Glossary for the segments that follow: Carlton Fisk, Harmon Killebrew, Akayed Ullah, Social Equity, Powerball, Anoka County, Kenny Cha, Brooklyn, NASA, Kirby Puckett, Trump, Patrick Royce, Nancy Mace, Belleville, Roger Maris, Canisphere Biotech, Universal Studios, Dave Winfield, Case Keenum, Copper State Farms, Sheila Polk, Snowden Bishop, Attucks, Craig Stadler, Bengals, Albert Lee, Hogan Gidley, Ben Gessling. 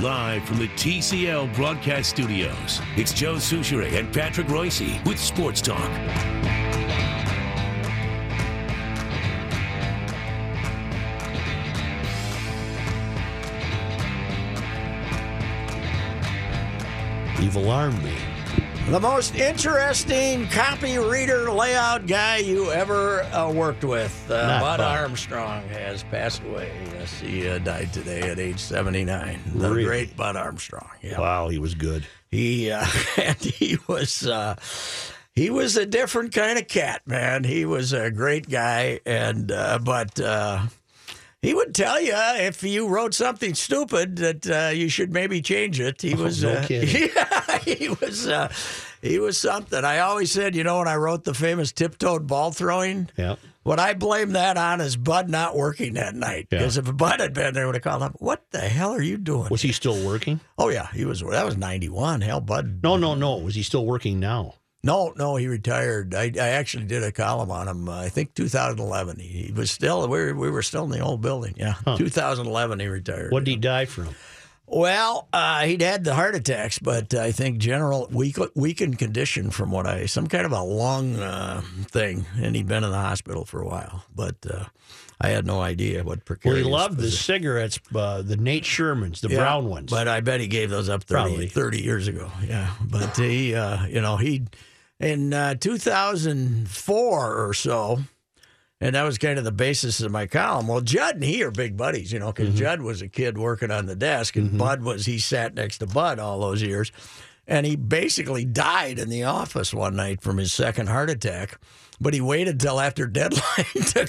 Live from the TCL broadcast studios, it's Joe Soucheret and Patrick Royce with Sports Talk. You've alarmed me. The most interesting copy reader layout guy you ever worked with, Bud Armstrong, has passed away. Yes, he died today at age 79. The great Bud Armstrong. Yep. Wow, he was good. He was a different kind of cat, man. He was a great guy, and he would tell you if you wrote something stupid that you should maybe change it. He was something. I always said, when I wrote the famous tiptoed ball throwing, yep, what I blame that on is Bud not working that night. Because if Bud had been there, would have called up, what the hell are you doing? Was he still working? Oh, yeah. He was. That was 91. Hell, Bud. No. Was he still working now? No, he retired. I actually did a column on him, I think 2011. He was still, we were still in the old building, 2011 he retired. What did he die from? Well, he'd had the heart attacks, but I think general weakened condition from some kind of a lung thing, and he'd been in the hospital for a while, but I had no idea what precarious. Well, he loved the cigarettes, the Nate Shermans, the brown ones. But I bet he gave those up 30 years ago. Yeah, but he, he in 2004 or so, and that was kind of the basis of my column. Well, Judd and he are big buddies, because mm-hmm. Judd was a kid working on the desk, and mm-hmm. He sat next to Bud all those years, and he basically died in the office one night from his second heart attack. But he waited till after deadline.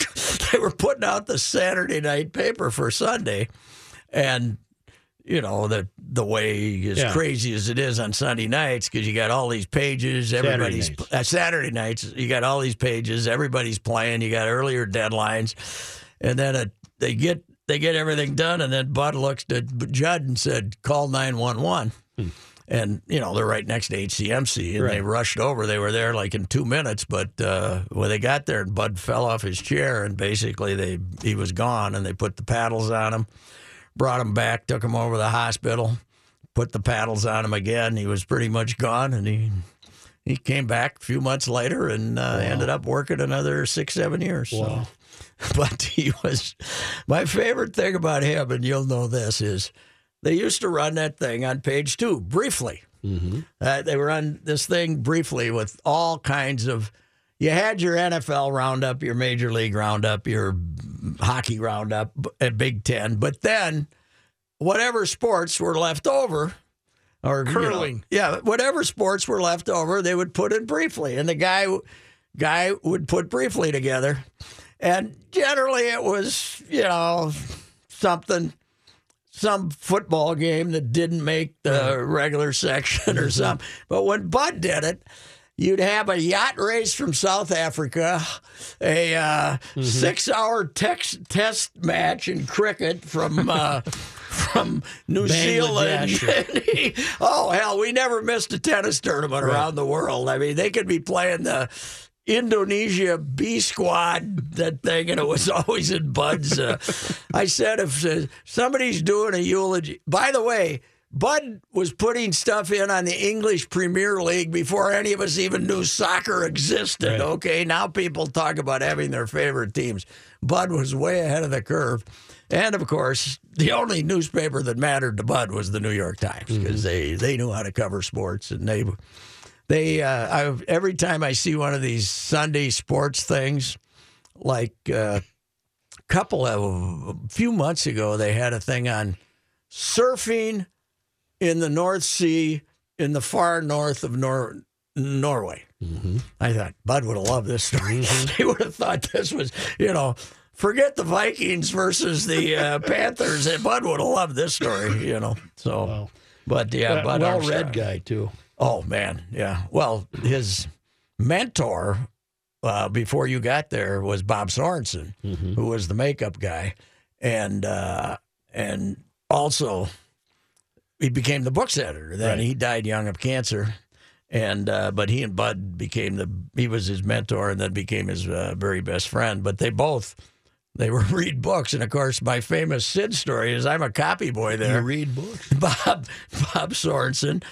They were putting out the Saturday night paper for Sunday. And, the way as crazy as it is on Sunday nights, because you got all these pages. Saturday nights, you got all these pages. Everybody's playing. You got earlier deadlines. And then they get everything done. And then Bud looks to Judd and said, call 911. Hmm. And, they're right next to HCMC, and they rushed over. They were there like in 2 minutes, but when they got there, Bud fell off his chair, and basically he was gone, and they put the paddles on him, brought him back, took him over to the hospital, put the paddles on him again. He was pretty much gone, and he came back a few months later and ended up working another 6-7 years. Wow. So. But my favorite thing about him, and you'll know this, is they used to run that thing on page 2 briefly. Mm-hmm. They were on this thing briefly with all kinds of. You had your NFL roundup, your Major League roundup, your hockey roundup at Big Ten, but then whatever sports were left over, or curling, whatever sports were left over, they would put in briefly, and the guy would put briefly together, and generally it was something. Some football game that didn't make the regular section or something. But when Bud did it, you'd have a yacht race from South Africa, a 6-hour test match in cricket from from New Zealand. Oh, hell, we never missed a tennis tournament around the world. I mean, they could be playing the Indonesia B squad, that thing, and it was always in Bud's. I said, if somebody's doing a eulogy, by the way, Bud was putting stuff in on the English Premier League before any of us even knew soccer existed. Right. Okay, now people talk about having their favorite teams. Bud was way ahead of the curve. And, of course, the only newspaper that mattered to Bud was the New York Times, because they knew how to cover sports. And every time I see one of these Sunday sports things, like a few months ago, they had a thing on surfing in the North Sea in the far north of Norway. Mm-hmm. I thought Bud would have loved this story. He would have thought this was, forget the Vikings versus the Panthers. And Bud would have loved this story, So, wow. But yeah, Bud Armstrong. Well-read guy too. Oh man, yeah. Well, his mentor before you got there was Bob Sorensen, who was the makeup guy, and also he became the books editor. Then he died young of cancer. And but he and Bud he was his mentor and then became his very best friend. But they were read books. And of course, my famous Sid story is I'm a copy boy there. You read books. Bob Sorensen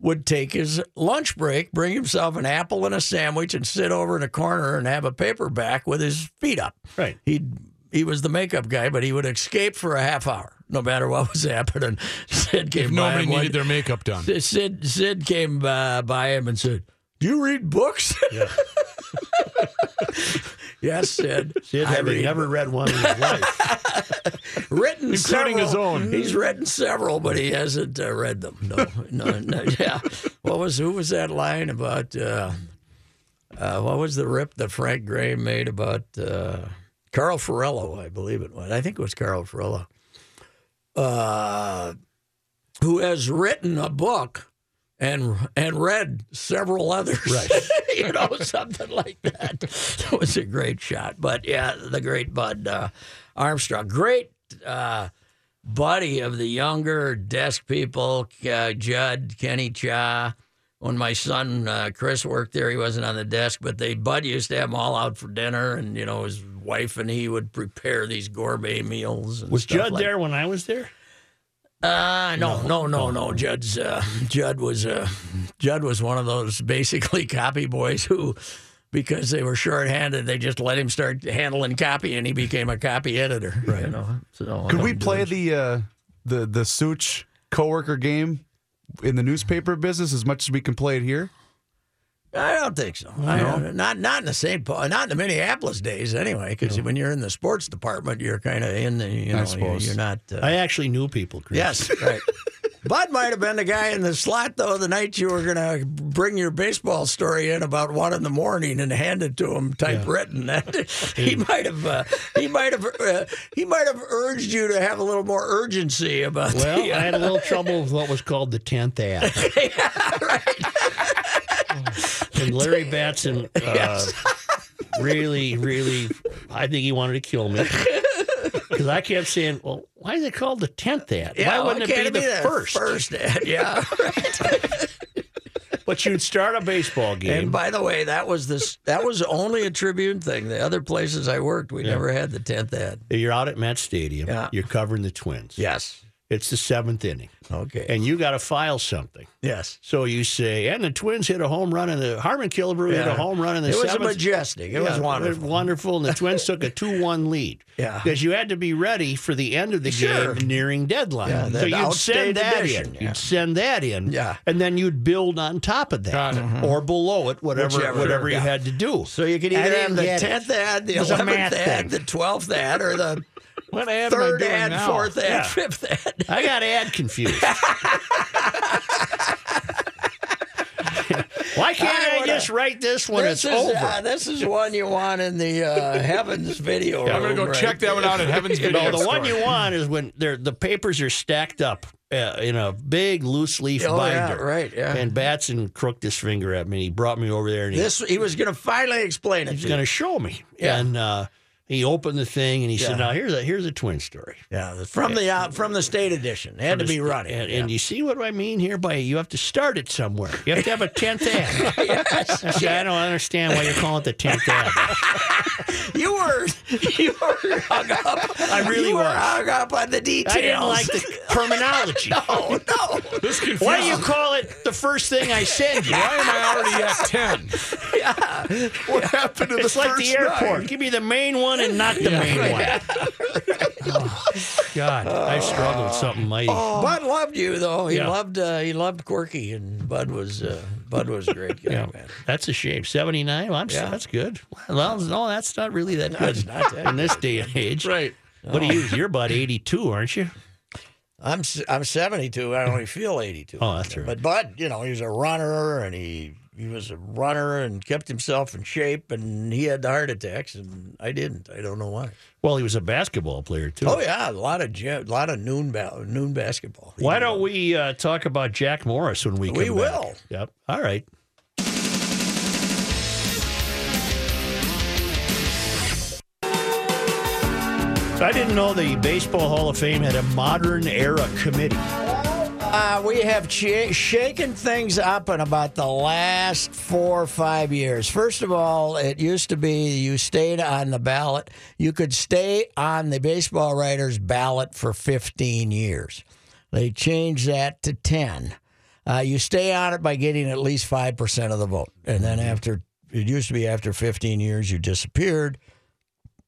would take his lunch break, bring himself an apple and a sandwich, and sit over in a corner and have a paperback with his feet up. Right. He was the makeup guy, but he would escape for a half hour, no matter what was happening. Sid came by him. Nobody needed their makeup done. Sid came by him and said, "Do you read books?" Yeah. Yes, Sid. Sid never read one in his life. Written several. Including his own. He's written several, but he hasn't read them. No. Yeah. Who was that line about, what was the rip that Frank Gray made about Carl Ferrello, I believe it was. I think it was Carl Ferrello. Who has written a book and read several others, right. Something like that. That was a great shot. But, yeah, the great Bud Armstrong. Great buddy of the younger desk people, Judd, Kenny Cha. When my son, Chris, worked there, he wasn't on the desk, but Bud used to have them all out for dinner, and, his wife and he would prepare these gourmet meals. And was Judd there when I was there? No. Judd was one of those basically copy boys who, because they were shorthanded, they just let him start handling copy, and he became a copy editor. Right. So could we play the Such coworker game in the newspaper business as much as we can play it here? I don't think so. Not in the St. Paul, not in the Minneapolis days anyway. Because when you're in the sports department, you're kind of in the. I suppose you're not. I actually knew people, Chris. Yes, right. Bud might have been the guy in the slot though the night you were going to bring your baseball story in about 1 a.m. and hand it to him typewritten. He might have urged you to have a little more urgency about. Well, I had a little trouble with what was called the 10th act. Yeah, right. And Larry Batson really, really, I think he wanted to kill me. Because I kept saying, well, why is it called the 10th ad? Yeah, why wouldn't it be the first? First ad, yeah. Right. But you'd start a baseball game. And by the way, that was only a Tribune thing. The other places I worked, we never had the 10th ad. You're out at Met Stadium. Yeah. You're covering the Twins. Yes. It's the 7th inning. Okay. And you got to file something. Yes. So you say, and the Twins hit a home run, and the Harmon Killebrew hit a home run in the 7th. It was majestic. It was wonderful. It was wonderful, and the Twins took a 2-1 lead. Yeah. Because you had to be ready for the end of the game nearing deadline. Yeah, so you'd send that in. Yeah. You'd send that in. Yeah. And then you'd build on top of that or below it, whatever you had to do. So you could either have the 10th ad, the 11th ad, the 12th ad, or the... What ad? Third ad, fourth ad, fifth ad. I got ad confused. Why can't I just write this when it's over? This is one you want in the Heavens video. Yeah, I'm going to go check that one out at Heavens video. The one you want is when the papers are stacked up in a big loose leaf binder. And Batson crooked his finger at me. He brought me over there. And he was going to finally explain it. He was going to show me. Yeah. And... he opened the thing and he said, "Now here's a twin story." Yeah, from the state edition, it had to be running. And you see what I mean here by you have to start it somewhere. You have to have a 10th ad. Yes. I don't understand why you're calling it the 10th ad. you were hung up. I really was hung up on the details. I didn't like the terminology. No. This confusing. Why do you call it the first thing I send you? Why am I already at 10? Yeah. What happened to the first? It's like the airport. Give me the main one. And not the main one. Oh, God, I struggled something. Bud loved you though. He loved Quirky, and Bud was a great guy. Man. That's a shame. 79. Well, that's good. Well, no, that's not really that good. It's not that in this day and age. Right. No. What do you? You're about 82, aren't you? I'm 72. I only feel 82. Oh, that's true. But Bud, he was a runner, and he was a runner and kept himself in shape, and he had the heart attacks, and I didn't. I don't know why. Well, he was a basketball player too. Oh yeah, a lot of noon basketball. Why don't we talk about Jack Morris when we come back? We will. Yep. All right. I didn't know the Baseball Hall of Fame had a modern era committee. We have shaken things up in about the last 4 or 5 years. First of all, it used to be you stayed on the ballot. You could stay on the baseball writer's ballot for 15 years. They changed that to 10. You stay on it by getting at least 5% of the vote. And then it used to be after 15 years, you disappeared.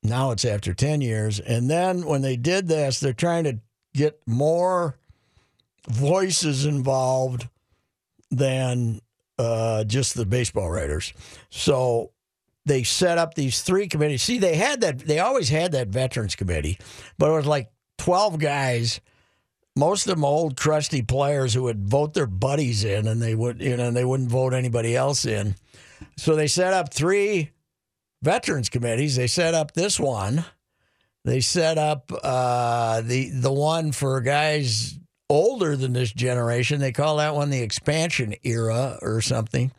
Now it's after 10 years. And then when they did this, they're trying to get more voices involved than just the baseball writers. So they set up these three committees. See, they always had that veterans committee, but it was like 12 guys, most of them old crusty players who would vote their buddies in, and they would, and they wouldn't vote anybody else in. So they set up three veterans committees. They set up this one. They set up the one for guys older than this generation. They call that one the expansion era or something.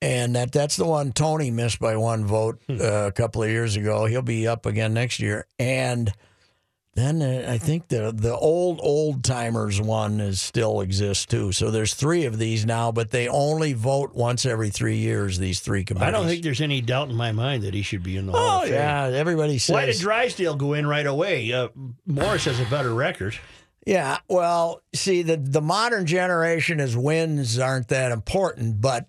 And that's the one Tony missed by one vote a couple of years ago. He'll be up again next year. And then I think the old-timers one still exists, too. So there's three of these now, but they only vote once every 3 years, these three committees. I don't think there's any doubt in my mind that he should be in the Hall of Fame. Oh, yeah, everybody says. Why did Drysdale go in right away? Morris has a better record. Yeah, well, see, the modern generation is wins aren't that important, but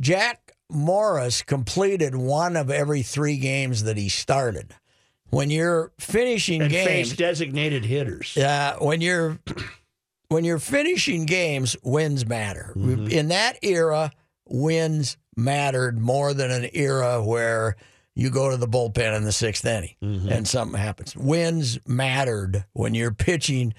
Jack Morris completed one of every three games that he started. When you're finishing games, faced designated hitters. Yeah, when you're finishing games, wins matter. Mm-hmm. In that era, wins mattered more than an era where you go to the bullpen in the sixth inning, mm-hmm. and something happens. Wins mattered when you're pitching.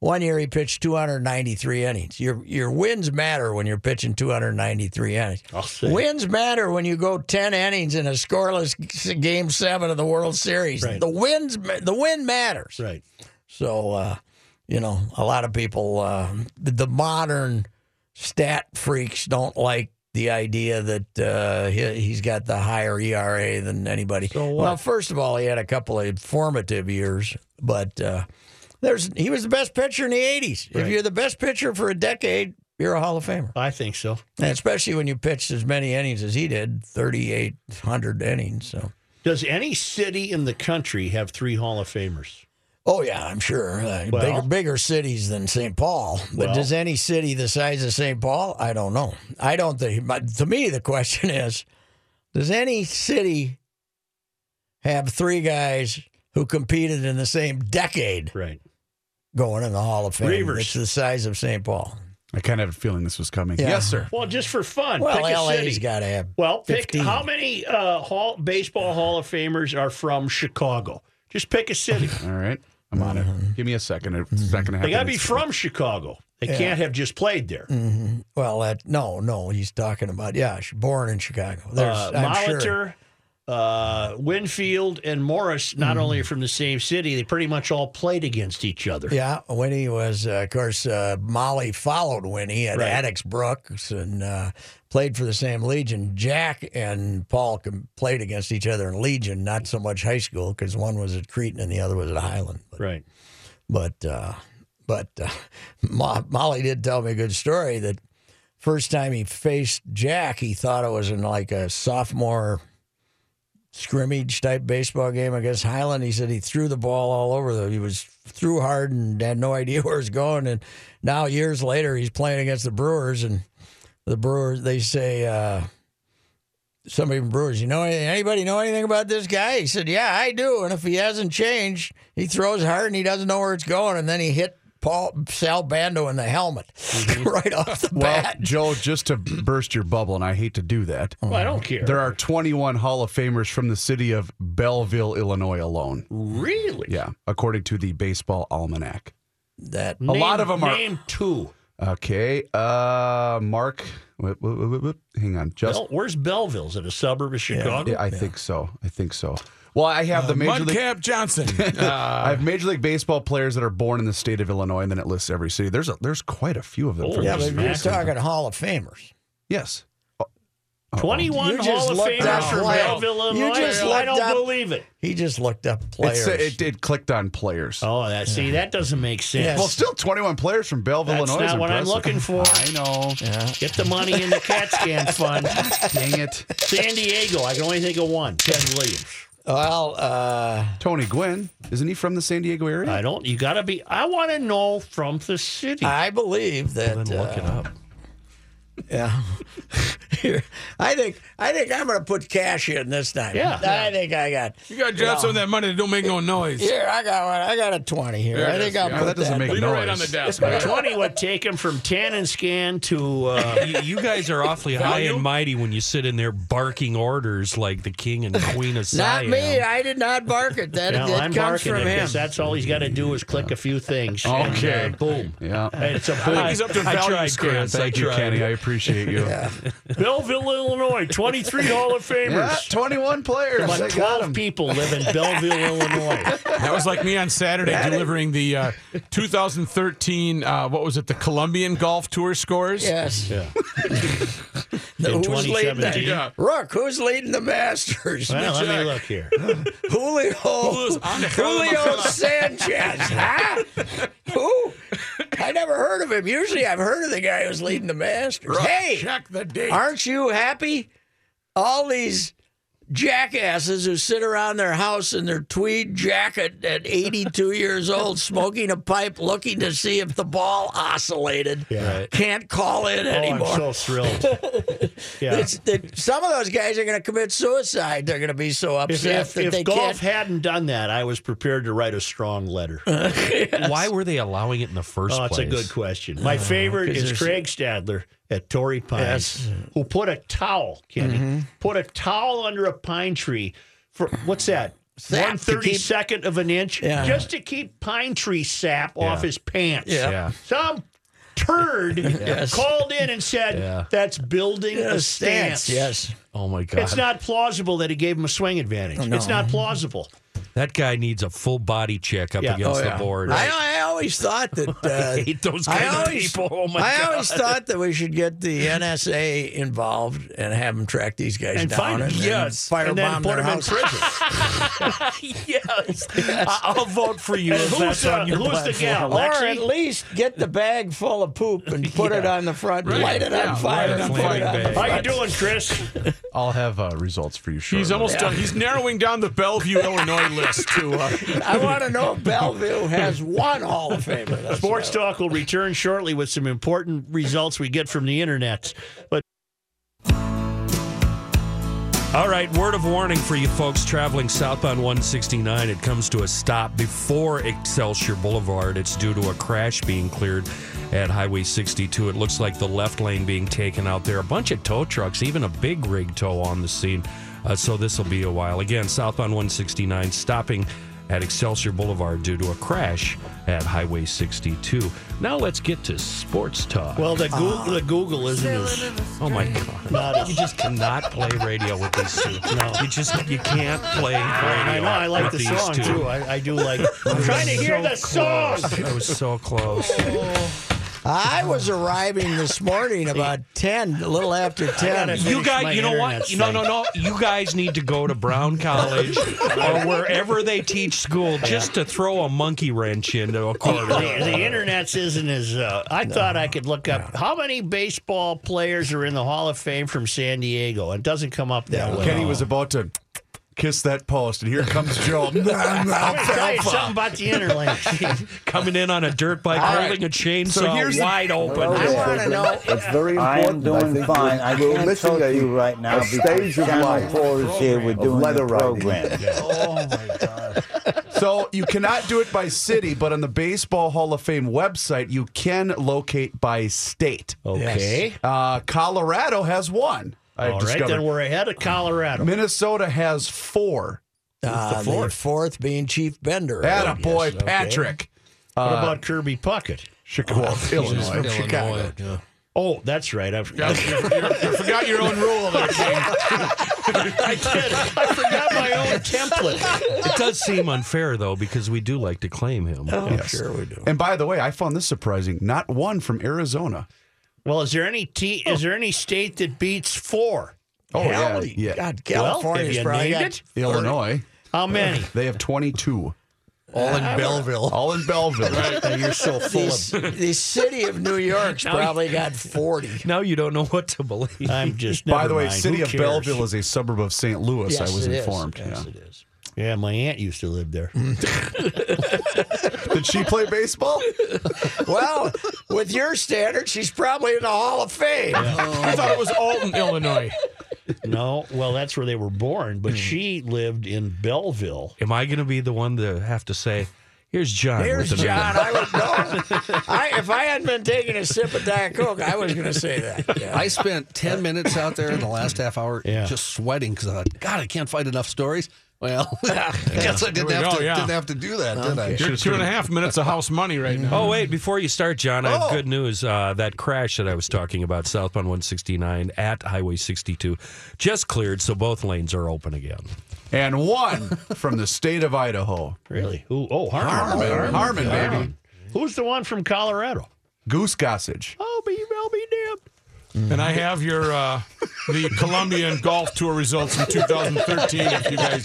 1 year he pitched 293 innings. Your wins matter when you're pitching 293 innings. Wins matter when you go 10 innings in a scoreless Game 7 of the World Series. Right. The win matters. Right. So, a lot of people, the modern stat freaks don't like the idea that he's got the higher ERA than anybody. So well, first of all, he had a couple of formative years, but he was the best pitcher in the 80s. Right. If you're the best pitcher for a decade, you're a Hall of Famer. I think so. And especially when you pitched as many innings as he did, 3,800 innings. So, does any city in the country have three Hall of Famers? Oh, yeah, I'm sure. Bigger cities than St. Paul. But does any city the size of St. Paul? I don't know. I don't think. But to me, the question is, does any city have three guys who competed in the same decade going in the Hall of Fame? Reavers. It's the size of St. Paul. I kind of had a feeling this was coming. Yeah. Yes, sir. Well, just for fun, pick a city. LA's got to have 15. Pick how many Baseball Hall of Famers are from Chicago. Just pick a city. All right. I'm on it. Give me a second. It's not going to happen. They got to be from Chicago. They can't have just played there. Mm-hmm. Well, no. He's talking about, born in Chicago. Molitor, sure. Winfield, and Morris, not only from the same city, they pretty much all played against each other. Yeah. Winnie was, of course, Molly followed Winnie at Attucks Brooks and played for the same Legion. Jack and Paul played against each other in Legion, not so much high school, because one was at Cretan and the other was at Highland. But, But Molly did tell me a good story that first time he faced Jack, he thought it was in like a sophomore scrimmage type baseball game against Highland. He said he threw the ball all over. He was threw hard and had no idea where it was going. And now years later, he's playing against the Brewers, and the Brewers, they say somebody from Brewers, you know, anybody know anything about this guy? He said, yeah, I do. And if he hasn't changed, he throws hard and he doesn't know where it's going. And then he hit Sal Bando in the helmet right off the bat. Joe, just to burst your bubble, and I hate to do that. Well, I don't care. There are 21 Hall of Famers from the city of Belleville, Illinois alone. Really? Yeah, according to the Baseball Almanac. That name, a lot of them are. Name two. Okay, Mark, hang on. Where's Belleville? Is it a suburb of Chicago? Yeah, I think so. Well, I have the Major League... Mudcap Johnson. I have Major League Baseball players that are born in the state of Illinois, and then it lists every city. There's quite a few of them. Oh, yeah, but you're talking Hall of Famers. Yes. 21 Hall of Famers from Belleville, Illinois. I don't believe it. He just looked up players. It clicked on players. Oh, that doesn't make sense. Yes. Well, still 21 players from Belleville, Illinois. That's not what I'm looking for. I know. Yeah. Get the money in the CAT scan fund. Dang it. San Diego, I can only think of one. Ted Williams. Well, Tony Gwynn, isn't he from the San Diego area? I don't. You got to be. I want to know from the city. I believe that. Well, then look it up. Yeah, I think I'm going to put cash in this time. Yeah, I think I got. You got to drop some of that money that don't make no noise. Here, I got one. I got a 20 here. There I think is. I'll put that. Doesn't make noise. Right on the desk. 20 would take him from Tan and Scan to. You guys are awfully high and mighty when you sit in there barking orders like the king and queen of Siam. Not me. I did not bark it. That no, it comes from him. That's all he's got to do is click a few things. Okay, and, boom. Yeah, it's a boom. He's up to value scans. Thank you, Kenny. I appreciate you. Yeah. Belleville, Illinois, 23 Hall of Famers. Yeah, 21 players. About 12 people live in Belleville, Illinois. That was like me on Saturday delivering the 2013, what was it, the Colombian Golf Tour scores? Yes. Yeah. In 2017. Yeah. Rook, who's leading the Masters? Well, let me look here. Julio Sanchez. Huh? Who? I never heard of him. Usually I've heard of the guy who's leading the Masters. Rook, hey, check the date. Aren't you happy? All these jackasses who sit around their house in their tweed jacket at 82 years old, smoking a pipe, looking to see if the ball oscillated, can't call in anymore. I'm so thrilled. Yeah. Some of those guys are going to commit suicide. They're going to be so upset. If golf hadn't done that, I was prepared to write a strong letter. Yes. Why were they allowing it in the first place? That's a good question. My favorite is Craig Stadler at Torrey Pines, who put a towel, Kenny, put a towel under a pine tree for, what's that, 1/32nd of an inch, just to keep pine tree sap off his pants. Yeah. Yeah. Some turd called in and said, that's building a stance. Yes. Oh, my God. It's not plausible that he gave him a swing advantage. Oh, no. It's not plausible. That guy needs a full body check up against the board. Right? I always thought that I hate those kind of people. Oh my God. I always thought that we should get the NSA involved and have them track these guys and down and firebomb their house. In prison. Yes, I'll vote for you. Who's the gal? Lexi? Or at least get the bag full of poop and put it on the front, light it on fire. How you doing, Chris? I'll have results for you shortly. He's almost done. He's narrowing down the Bellevue, Illinois list. I want to know if Belleville has one Hall of Famer. That's Sports Talk will return shortly with some important results we get from the internet. But all right, word of warning for you folks traveling southbound 169. It comes to a stop before Excelsior Boulevard. It's due to a crash being cleared at Highway 62. It looks like the left lane being taken out there. A bunch of tow trucks, even a big rig tow on the scene. So this will be a while. Again, southbound 169 stopping at Excelsior Boulevard due to a crash at Highway 62. Now let's get to sports talk. Well, the Google isn't as... Oh, my God. You just cannot play radio with these two. No. You can't play radio. I know. I like the song, too. I do like... I'm trying to hear the song. That was so close. I was arriving this morning about 10, a little after 10. You guys, you know what? No. You guys need to go to Brown College or wherever they teach school just to throw a monkey wrench into a corner. The internet's isn't as... I thought I could look up how many baseball players are in the Hall of Fame from San Diego. It doesn't come up that way. Kenny was about to... kiss that post, and here comes Joe. Tell you something about the interlink. Coming in on a dirt bike, holding a chainsaw, wide open. I want to know. It's very important. I am doing fine. I can't talk to you right now. Stage of life. We're doing a program. Oh my God. So you cannot do it by city, but on the Baseball Hall of Fame website, you can locate by state. Okay. Yes. Colorado has one. All right, then we're ahead of Colorado. Minnesota has four. The fourth being Chief Bender. Attaboy, yes, Patrick. Okay. What about Kirby Puckett? Illinois. Yeah. Oh, that's right. I forgot. You forgot your own rule there, King. I did. I forgot my own template. It does seem unfair, though, because we do like to claim him. Oh, yes. Sure we do. And by the way, I found this surprising. Not one from Arizona. Well, is there any state that beats four? Oh, yeah. God, California's probably got Illinois. How many? They have 22. All in Belleville. Right. You're so full of... The city of New York's probably got 40. Now you don't know what to believe. I'm just... By the way, city of Belleville is a suburb of St. Louis, yes, I was informed. Yes, it is. Yeah, my aunt used to live there. Did she play baseball? Well, with your standards, she's probably in the Hall of Fame. Yeah. I thought it was Alton, Illinois. No, well, that's where they were born, but she lived in Belleville. Am I going to be the one to have to say, here's John? Here's John. I would know. If I hadn't been taking a sip of Diet Coke, I was going to say that. Yeah. I spent 10 minutes out there in the last half hour just sweating because I thought, God, I can't find enough stories. Well, I guess I didn't have to do that, did I? You're 2.5 minutes of house money right now. Oh, wait, before you start, John, I have good news. That crash that I was talking about, southbound 169 at Highway 62, just cleared, so both lanes are open again. And one from the state of Idaho. Really? Ooh, Harmon, baby. Who's the one from Colorado? Goose Gossage. Oh, I'll be damned. And I have your the Colombian golf tour results from 2013 if you guys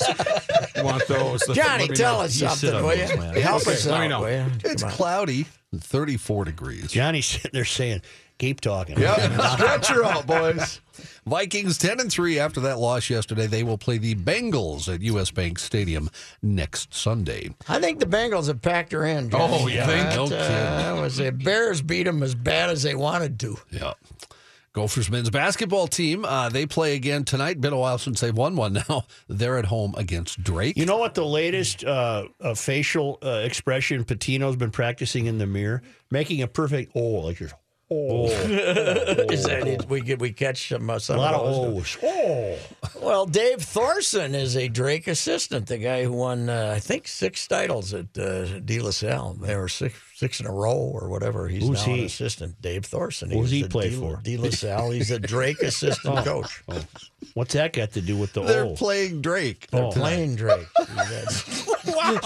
want those. Johnny, tell us something, will you? Help us out. It's cloudy, 34 degrees. Johnny's sitting there saying, keep talking. Yep. Stretch her out, boys. Vikings 10-3 after that loss yesterday. They will play the Bengals at U.S. Bank Stadium next Sunday. I think the Bengals have packed her in, Johnny. Oh, yeah. The Bears beat them as bad as they wanted to. Yeah. Gophers men's basketball team, they play again tonight. Been a while since they've won one now. They're at home against Drake. You know what the latest facial expression Patino's been practicing in the mirror? Making a perfect like you're... Oh. Is that it? We catch some a lot of O's. Oh. Well, Dave Thorson is a Drake assistant, the guy who won, I think, 6 titles at De La Salle. They were six in a row or whatever. He's an assistant, Dave Thorson. Who's he play for? De La Salle. He's a Drake assistant coach. Oh. What's that got to do with the O's? They're playing Drake. They're playing Drake. Wow.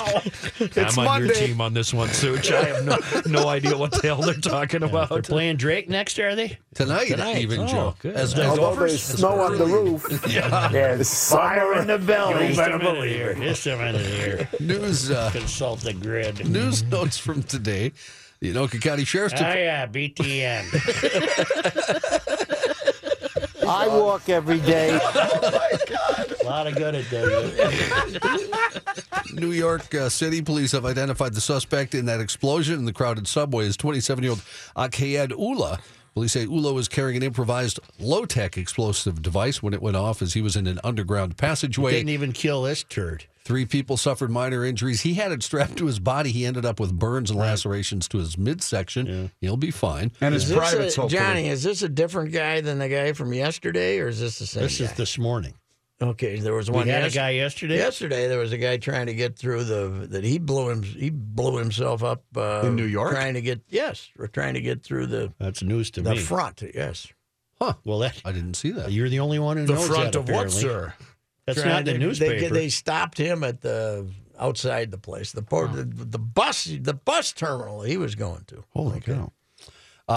I'm on your team on this one, Such. I have no idea what the hell they're talking about. They're playing Drake next, are they? Tonight. Joe. Although there's snow on the roof. Yeah. There's fire in the belly. You better believe it. Just a minute here. News. Consult the grid. News notes from today. The Anoka County Sheriff's Department. Oh, yeah, BTN. I walk every day. Oh, my God. A lot of good at that. New York City police have identified the suspect in that explosion in the crowded subway as 27-year-old Akayed Ullah. Police say Ullah was carrying an improvised low-tech explosive device when it went off as he was in an underground passageway. He didn't even kill this turd. 3 people suffered minor injuries. He had it strapped to his body. He ended up with burns and lacerations to his midsection. Yeah. He'll be fine. And his privates, hopefully. Johnny, is this a different guy than the guy from yesterday, or is this the same guy? This is this morning. Okay, there was one. We had a guy yesterday. Yesterday, there was a guy trying to get through that he blew himself up in New York, trying to get through the. That's news to me. The front, yes. Huh. Well, I didn't see that. You're the only one who knows that. The front of what, sir? That's not in the newspaper. They stopped him at the outside the place, the bus terminal he was going to. Holy cow.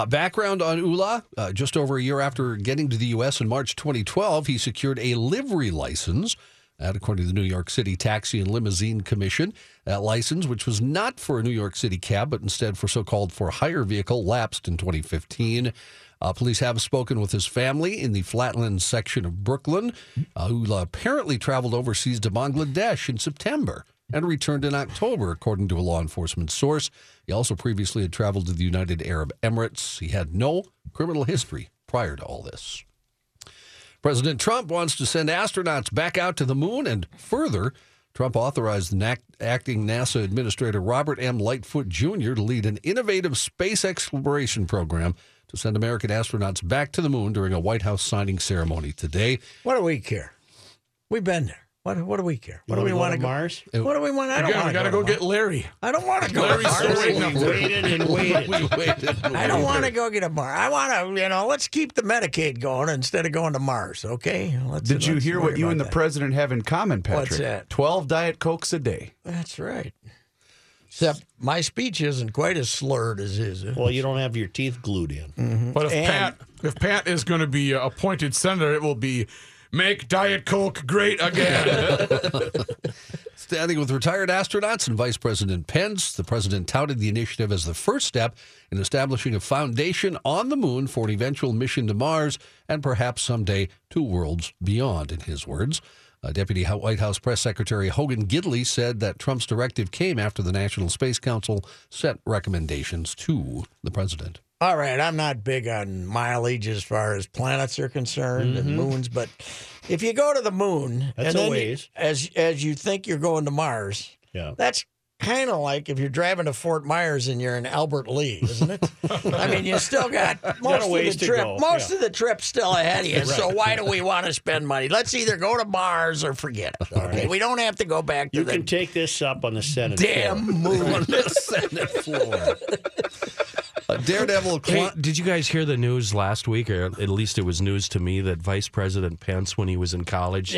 Background on Ullah, just over a year after getting to the U.S. in March 2012, he secured a livery license, that according to the New York City Taxi and Limousine Commission. That license, which was not for a New York City cab, but instead for so-called for-hire vehicle, lapsed in 2015. Police have spoken with his family in the Flatland section of Brooklyn, who apparently traveled overseas to Bangladesh in September and returned in October, according to a law enforcement source. He also previously had traveled to the United Arab Emirates. He had no criminal history prior to all this. President Trump wants to send astronauts back out to the moon and further. Trump authorized acting NASA Administrator Robert M. Lightfoot Jr. to lead an innovative space exploration program to send American astronauts back to the moon during a White House signing ceremony today. What do we care? We've been there. What do we care? What do we want to go? Mars? What do we want? I don't want to go. I got to go get Larry. I don't want to go. Larry's waited and waited. I don't want to go get a Mars. I want to, you know, let's keep the Medicaid going instead of going to Mars. Okay. Did you hear what you and the president have in common, Patrick? What's that? 12 Diet Cokes a day. That's right. Except my speech isn't quite as slurred as his. Well, you don't have your teeth glued in. Mm-hmm. But if Pat is going to be appointed senator, it will be. Make Diet Coke great again. Standing with retired astronauts and Vice President Pence, the president touted the initiative as the first step in establishing a foundation on the moon for an eventual mission to Mars and perhaps someday to worlds beyond, in his words. Deputy White House Press Secretary Hogan Gidley said that Trump's directive came after the National Space Council sent recommendations to the president. All right, I'm not big on mileage as far as planets are concerned and moons, but if you go to the moon as you think you're going to Mars, that's kind of like if you're driving to Fort Myers and you're in Albert Lee, isn't it? I mean, you still got most of the trip still ahead of you, so why do we want to spend money? Let's either go to Mars or forget it. Okay? Right. We don't have to go back to You can take this up on the Senate floor. Moon on the Senate floor. A daredevil. Hey, did you guys hear the news last week, or at least it was news to me, that Vice President Pence, when he was in college,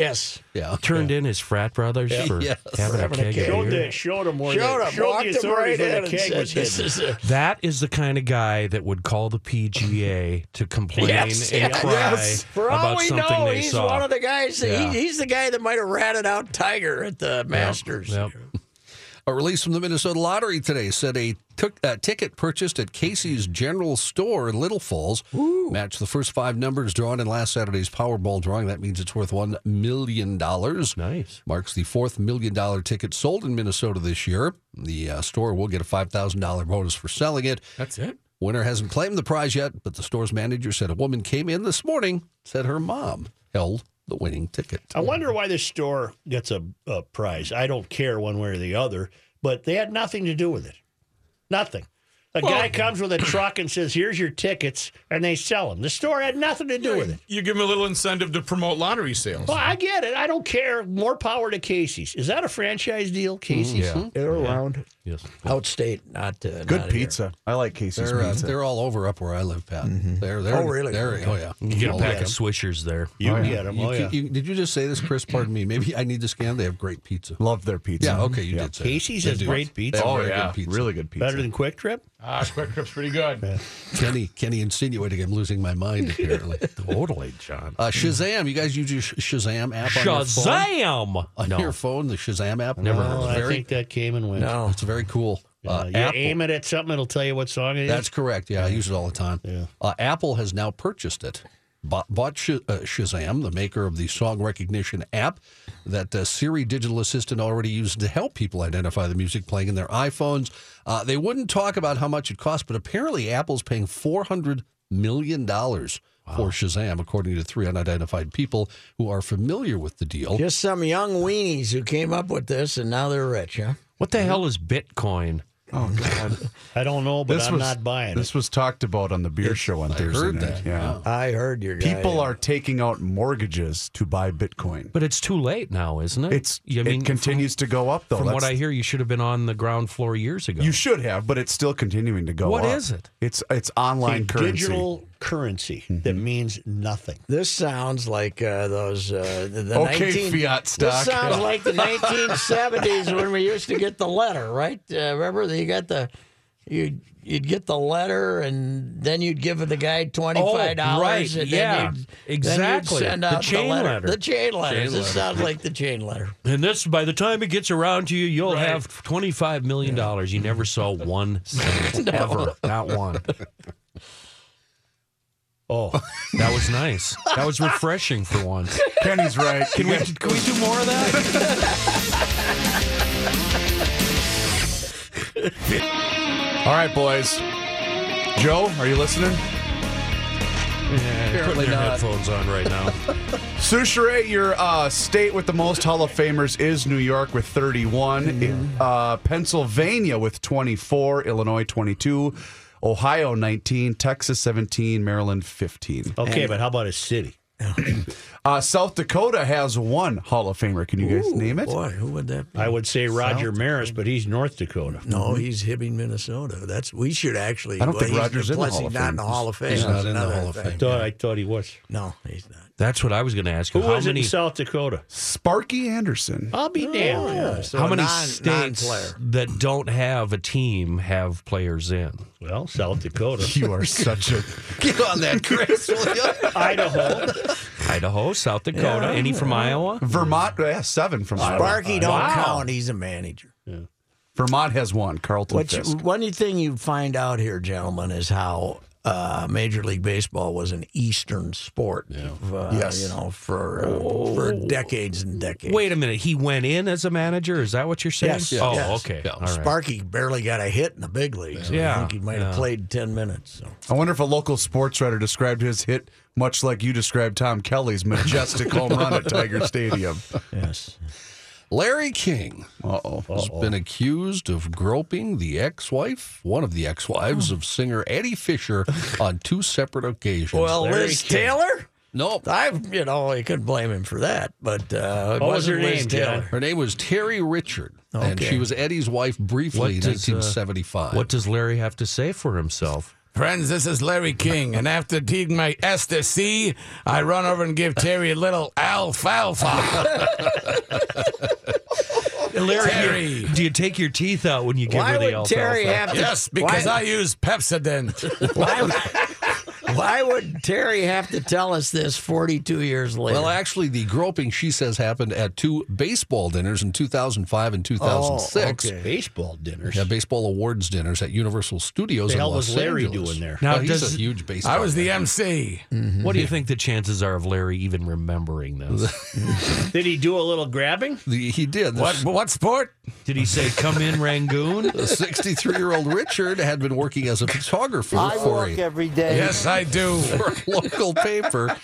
turned in his frat brothers for having a keg. Showed him. That is the kind of guy that would call the PGA to complain and cry about something they saw. For all we know, he's one of the guys. That he's the guy that might have ratted out Tiger at the Masters. Yep. A release from the Minnesota Lottery today said a ticket purchased at Casey's General Store in Little Falls matched the first five numbers drawn in last Saturday's Powerball drawing. That means it's worth $1 million. Nice. Marks the fourth million-dollar ticket sold in Minnesota this year. The store will get a $5,000 bonus for selling it. That's it? Winner hasn't claimed the prize yet, but the store's manager said a woman came in this morning, said her mom held the winning ticket. I wonder why this store gets a prize. I don't care one way or the other, but they had nothing to do with it. Nothing. A guy comes with a truck and says, here's your tickets, and they sell them. The store had nothing to do with it. You give them a little incentive to promote lottery sales. Well, I get it. I don't care. More power to Casey's. Is that a franchise deal, Casey's? They're around. Yes. Outstate, not pizza. Here. I like Casey's pizza. They're all over up where I live, Pat. Mm-hmm. Oh, really? You get a pack of Swishers there. You get them. Did you just say this, Chris? Pardon me. Maybe I need to scan. They have great pizza. Love their pizza. Yeah, okay, you did say Casey's has great pizza. Oh, yeah. Really good pizza. Better than Quick Trip? Quick Trip's pretty good. Yeah. Kenny insinuating I'm losing my mind, apparently. Totally, John. Shazam. You guys use your Shazam app on your phone? Shazam! On your phone, the Shazam app? Never heard of it. I think that came and went. No. It's very cool. You aim it at something, it'll tell you what song it is? That's correct. Yeah, I use it all the time. Yeah. Apple has now purchased it. Bought Shazam, the maker of the song recognition app that Siri digital assistant already used to help people identify the music playing in their iPhones. They wouldn't talk about how much it cost, but apparently Apple's paying $400 million for Shazam, according to three unidentified people who are familiar with the deal. Just some young weenies who came up with this, and now they're rich, huh? What the hell is Bitcoin? Oh, God. I don't know, but I'm not buying it. This was talked about on the beer show on Thursday. I heard that. Yeah. I heard your guy. People are taking out mortgages to buy Bitcoin. But it's too late now, isn't it? It continues to go up, though. From what I hear, you should have been on the ground floor years ago. You should have, but it's still continuing to go up. What is it? It's online currency. Digital currency that means nothing. This sounds like fiat stock. This sounds like the 1970s when we used to get the letter, right? Remember, you'd get the letter and then you'd give the guy $25. Right. And then you'd send out the chain letter. The chain letter. This sounds like the chain letter. And this, by the time it gets around to you, you'll have $25 million. You never saw 1 cent ever. Not one. Oh, that was nice. That was refreshing for once. Kenny's right. Can we do more of that? All right, boys. Joe, are you listening? Yeah, apparently putting their headphones on right now. Soucheret, your state with the most Hall of Famers is New York with 31, Pennsylvania with 24, Illinois 22, Ohio 19, Texas 17, Maryland 15. Okay, but how about a city? South Dakota has one Hall of Famer. Can you guys name it? Boy, who would that be? I would say Roger Maris, but he's North Dakota. No, he's Hibbing, Minnesota. We should actually. I don't think Roger's in the Hall of Fame. Plus, he's not in the Hall of Fame. He's not in the Hall of Fame. I thought he was. No, he's not. That's what I was going to ask you. Who is in South Dakota? Sparky Anderson. I'll be damned. Oh, yeah. So how many states that don't have a team have players in? Well, South Dakota. You are such a... Get on that, Chris. Idaho, South Dakota. Yeah. Any from Iowa? Vermont, 7 from Iowa. Sparky don't count. He's a manager. Yeah. Vermont has one, Carlton Fisk. One thing you find out here, gentlemen, is how... Major League Baseball was an Eastern sport, for decades and decades. Wait a minute, he went in as a manager? Is that what you're saying? Yes. Oh, yes. Okay. Yeah. All right. Sparky barely got a hit in the big leagues. Yeah. I think he might have played 10 minutes. So. I wonder if a local sports writer described his hit much like you described Tom Kelly's majestic home run at Tiger Stadium. Yes. Larry King has been accused of groping one of the ex-wives of singer Eddie Fisher on 2 separate occasions. Well, Liz Taylor? Nope. I couldn't blame him for that, but what was her name, Taylor? Her name was Terry Richard, and she was Eddie's wife briefly in 1975. What does Larry have to say for himself? Friends, this is Larry King, and after taking my ecstasy, I run over and give Terry a little alfalfa. Larry, do you take your teeth out when you give her the alfalfa? Terry have to, yes, because I use Pepsodent. Why would Terry have to tell us this 42 years later? Well, actually, the groping, she says, happened at 2 baseball dinners in 2005 and 2006. Oh, okay. Baseball dinners? Yeah, baseball awards dinners at Universal Studios in Los Angeles. What the hell was Larry doing there? Now, he's a huge baseball I was the MC. Mm-hmm. What do you think the chances are of Larry even remembering this? Did he do a little grabbing? He did. What sport? Did he say, come in, Rangoon? The 63-year-old Richard had been working as a photographer. I work every day. Yes, I do. For a local paper.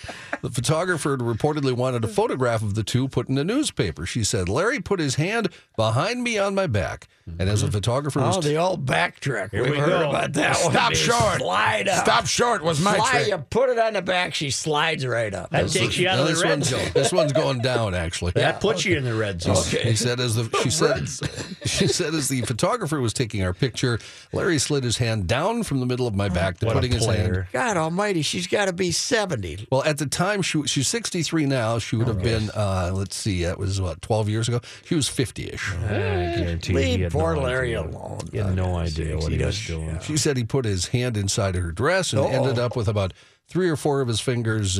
The photographer reportedly wanted a photograph of the 2 put in the newspaper. She said, Larry put his hand behind me on my back. And as a photographer... Oh, the old backtrack. We heard about that one. Stop short. Slide up. Stop short was my trick. You put it on the back, she slides right up. That takes you out of the red zone. This one's going down, actually. That puts you in the red zone. Okay. She said as the photographer was taking our picture, Larry slid his hand down from the middle of my back to putting his hand... God almighty, she's got to be 70. Well, at the time, she's 63 now. She would have been, let's see, that was, 12 years ago? She was 50-ish. I guarantee you. Poor Larry alone. He had no idea what he was doing. She said he put his hand inside her dress and ended up with about 3 or 4 of his fingers,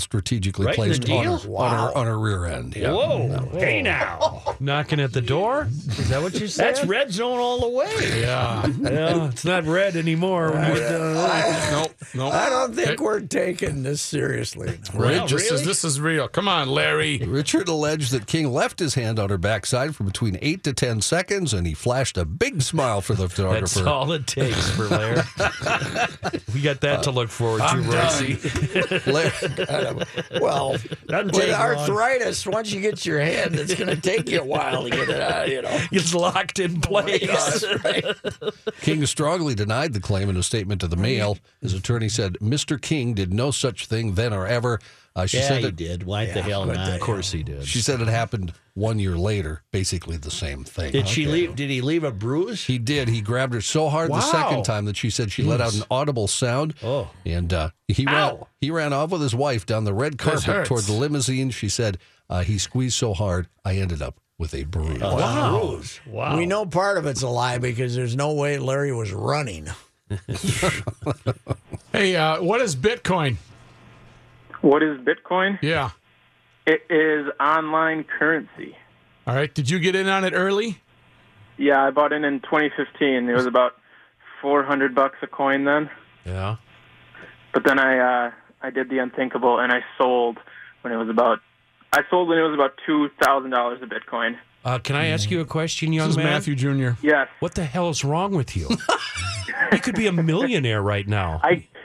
strategically placed on her rear end. Yeah. Whoa. Hey, now. Knocking at the door? Is that what you said? That's red zone all the way. Yeah. It's not red anymore. Nope. I don't think we're taking this seriously. This is real. Come on, Larry. Richard alleged that King left his hand on her backside for between 8 to 10 seconds, and he flashed a big smile for the photographer. That's all it takes for Larry. We got that to look forward to, Royce. Larry. Well, with arthritis, once you get your hand, it's going to take you a while to get it out. It's locked in place. Oh my gosh, right? King strongly denied the claim in a statement to the Mail. His attorney said, Mr. King did no such thing then or ever. She said he did. Why the hell not? Of course he did. She said it happened 1 year later, basically the same thing. Did he leave a bruise? He did. He grabbed her so hard the second time that she said she let out an audible sound. Oh. And he ran off with his wife down the red carpet toward the limousine. She said, he squeezed so hard, I ended up with a bruise. Wow. We know part of it's a lie because there's no way Larry was running. Hey, what is Bitcoin? What is Bitcoin? Yeah. It is online currency. All right. Did you get in on it early? Yeah, I bought in 2015. It was about $400 a coin then. Yeah. But then I did the unthinkable, and I sold when it was about $2,000 of Bitcoin. Can I ask you a question, young man? This is Matthew Jr. Yes. What the hell is wrong with you? You could be a millionaire right now.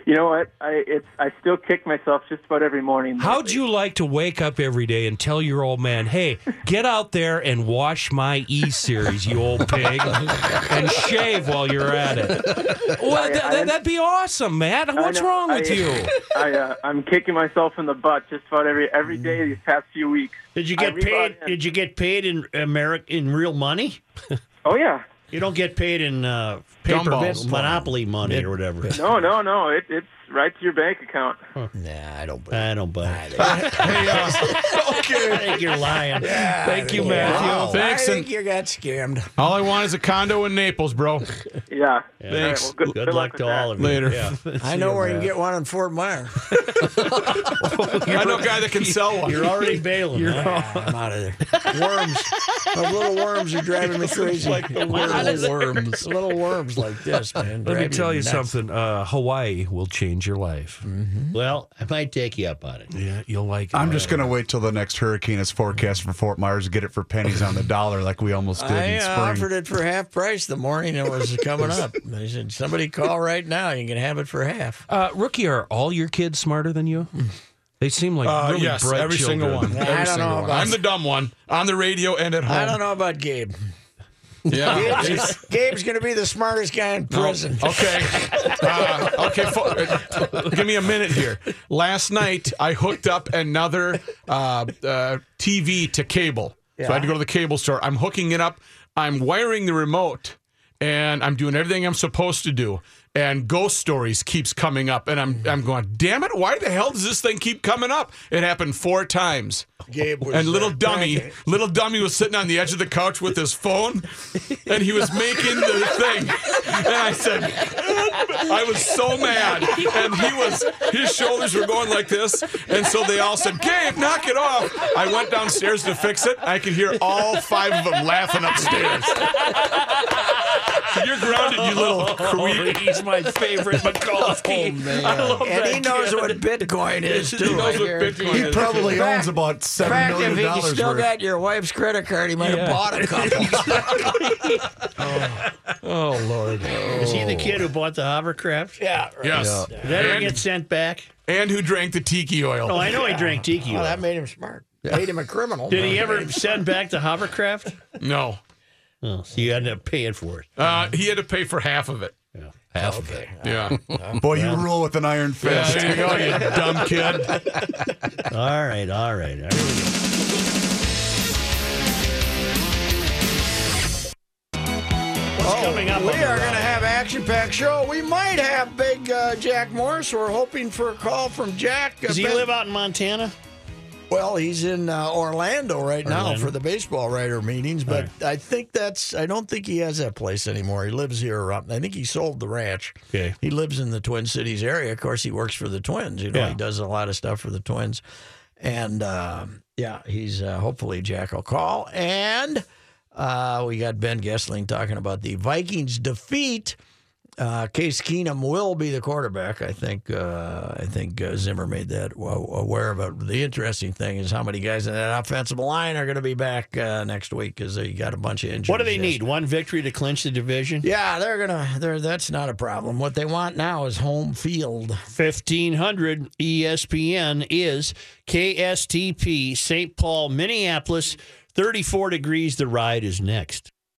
You know what? I still kick myself just about every morning. How'd you like to wake up every day and tell your old man, hey, get out there and wash my E-Series, you old pig, and shave while you're at it? Well, that'd be awesome, Matt. What's wrong with you? I'm kicking myself in the butt just about every day these past few weeks. Did you get paid? Did you get paid in real money? Oh yeah. You don't get paid in paper monopoly money or whatever. No. It's right to your bank account. Huh. Nah, I don't buy it. Okay. I think you're lying. Yeah, thank you, Matthew. Wow. Thanks. I think you got scammed. All I want is a condo in Naples, bro. Yeah. Thanks. Right, well, good luck to all of you. Later. Yeah. I know where you can get one in Fort Myers. I know a guy that can sell one. You're already bailing. I'm out of there. Worms. The little worms are driving me crazy. Like the worms. Little worms like this, man. Let me tell you something. Hawaii will change your life. Mm-hmm. Well, I might take you up on it. Yeah, you'll like it. I'm just going to wait till the next hurricane is forecast for Fort Myers and get it for pennies on the dollar like we almost did in spring. I offered it for half price the morning it was coming up. I said, somebody call right now. You can have it for half. Rookie, are all your kids smarter than you? They seem like really bright every children. Single one. I don't know. I'm the dumb one on the radio and at home. I don't know about Gabe. Yeah, Gabe's going to be the smartest guy in prison. Okay. Give me a minute here. Last night, I hooked up another TV to cable. Yeah. So I had to go to the cable store. I'm hooking it up. I'm wiring the remote, and I'm doing everything I'm supposed to do. And ghost stories keeps coming up, and I'm going, damn it, why the hell does this thing keep coming up? It happened 4 times. Gabe was, and little dummy was sitting on the edge of the couch with his phone, and he was making the thing. And I said, I was so mad, and his shoulders were going like this, and so they all said, Gabe, knock it off. I went downstairs to fix it. I could hear all 5 of them laughing upstairs. You're grounded, you little creep. He's my favorite, Mikulski. Oh, man. I love and that he knows kid. What Bitcoin is, too. He knows what Bitcoin is. He probably owns about $7 million. In fact, if he still got your wife's credit card, he might have bought a couple. Oh, Lord. Oh. Is he the kid who bought the hovercraft? Yeah. Right. Yes. Yeah. Did that ever get sent back? And who drank the tiki oil. Oh, I know he drank tiki oil. That made him smart. Yeah. Made him a criminal. Did he ever send back the hovercraft? No. Oh, so you ended up paying for it. He had to pay for half of it. Yeah. Half of it. Yeah. Boy, you rule with an iron fist. There you go, you dumb kid. All right. Here we go. Coming up, we are going to have action-packed show. We might have big Jack Morris. We're hoping for a call from Jack. Does he live out in Montana? Well, he's in Orlando now for the baseball writer meetings, but right. I don't think he has that place anymore. He lives here. I think he sold the ranch. Okay. He lives in the Twin Cities area. Of course, he works for the Twins. He does a lot of stuff for the Twins. And, he's hopefully Jack will call. And we got Ben Gessling talking about the Vikings' defeat. Case Keenum will be the quarterback. I think Zimmer made that aware of it. The interesting thing is how many guys in that offensive line are going to be back next week because they got a bunch of injuries. What do they need? One victory to clinch the division? Yeah, that's not a problem. What they want now is home field. 1500 ESPN is KSTP, St. Paul, Minneapolis, 34 degrees. The ride is next.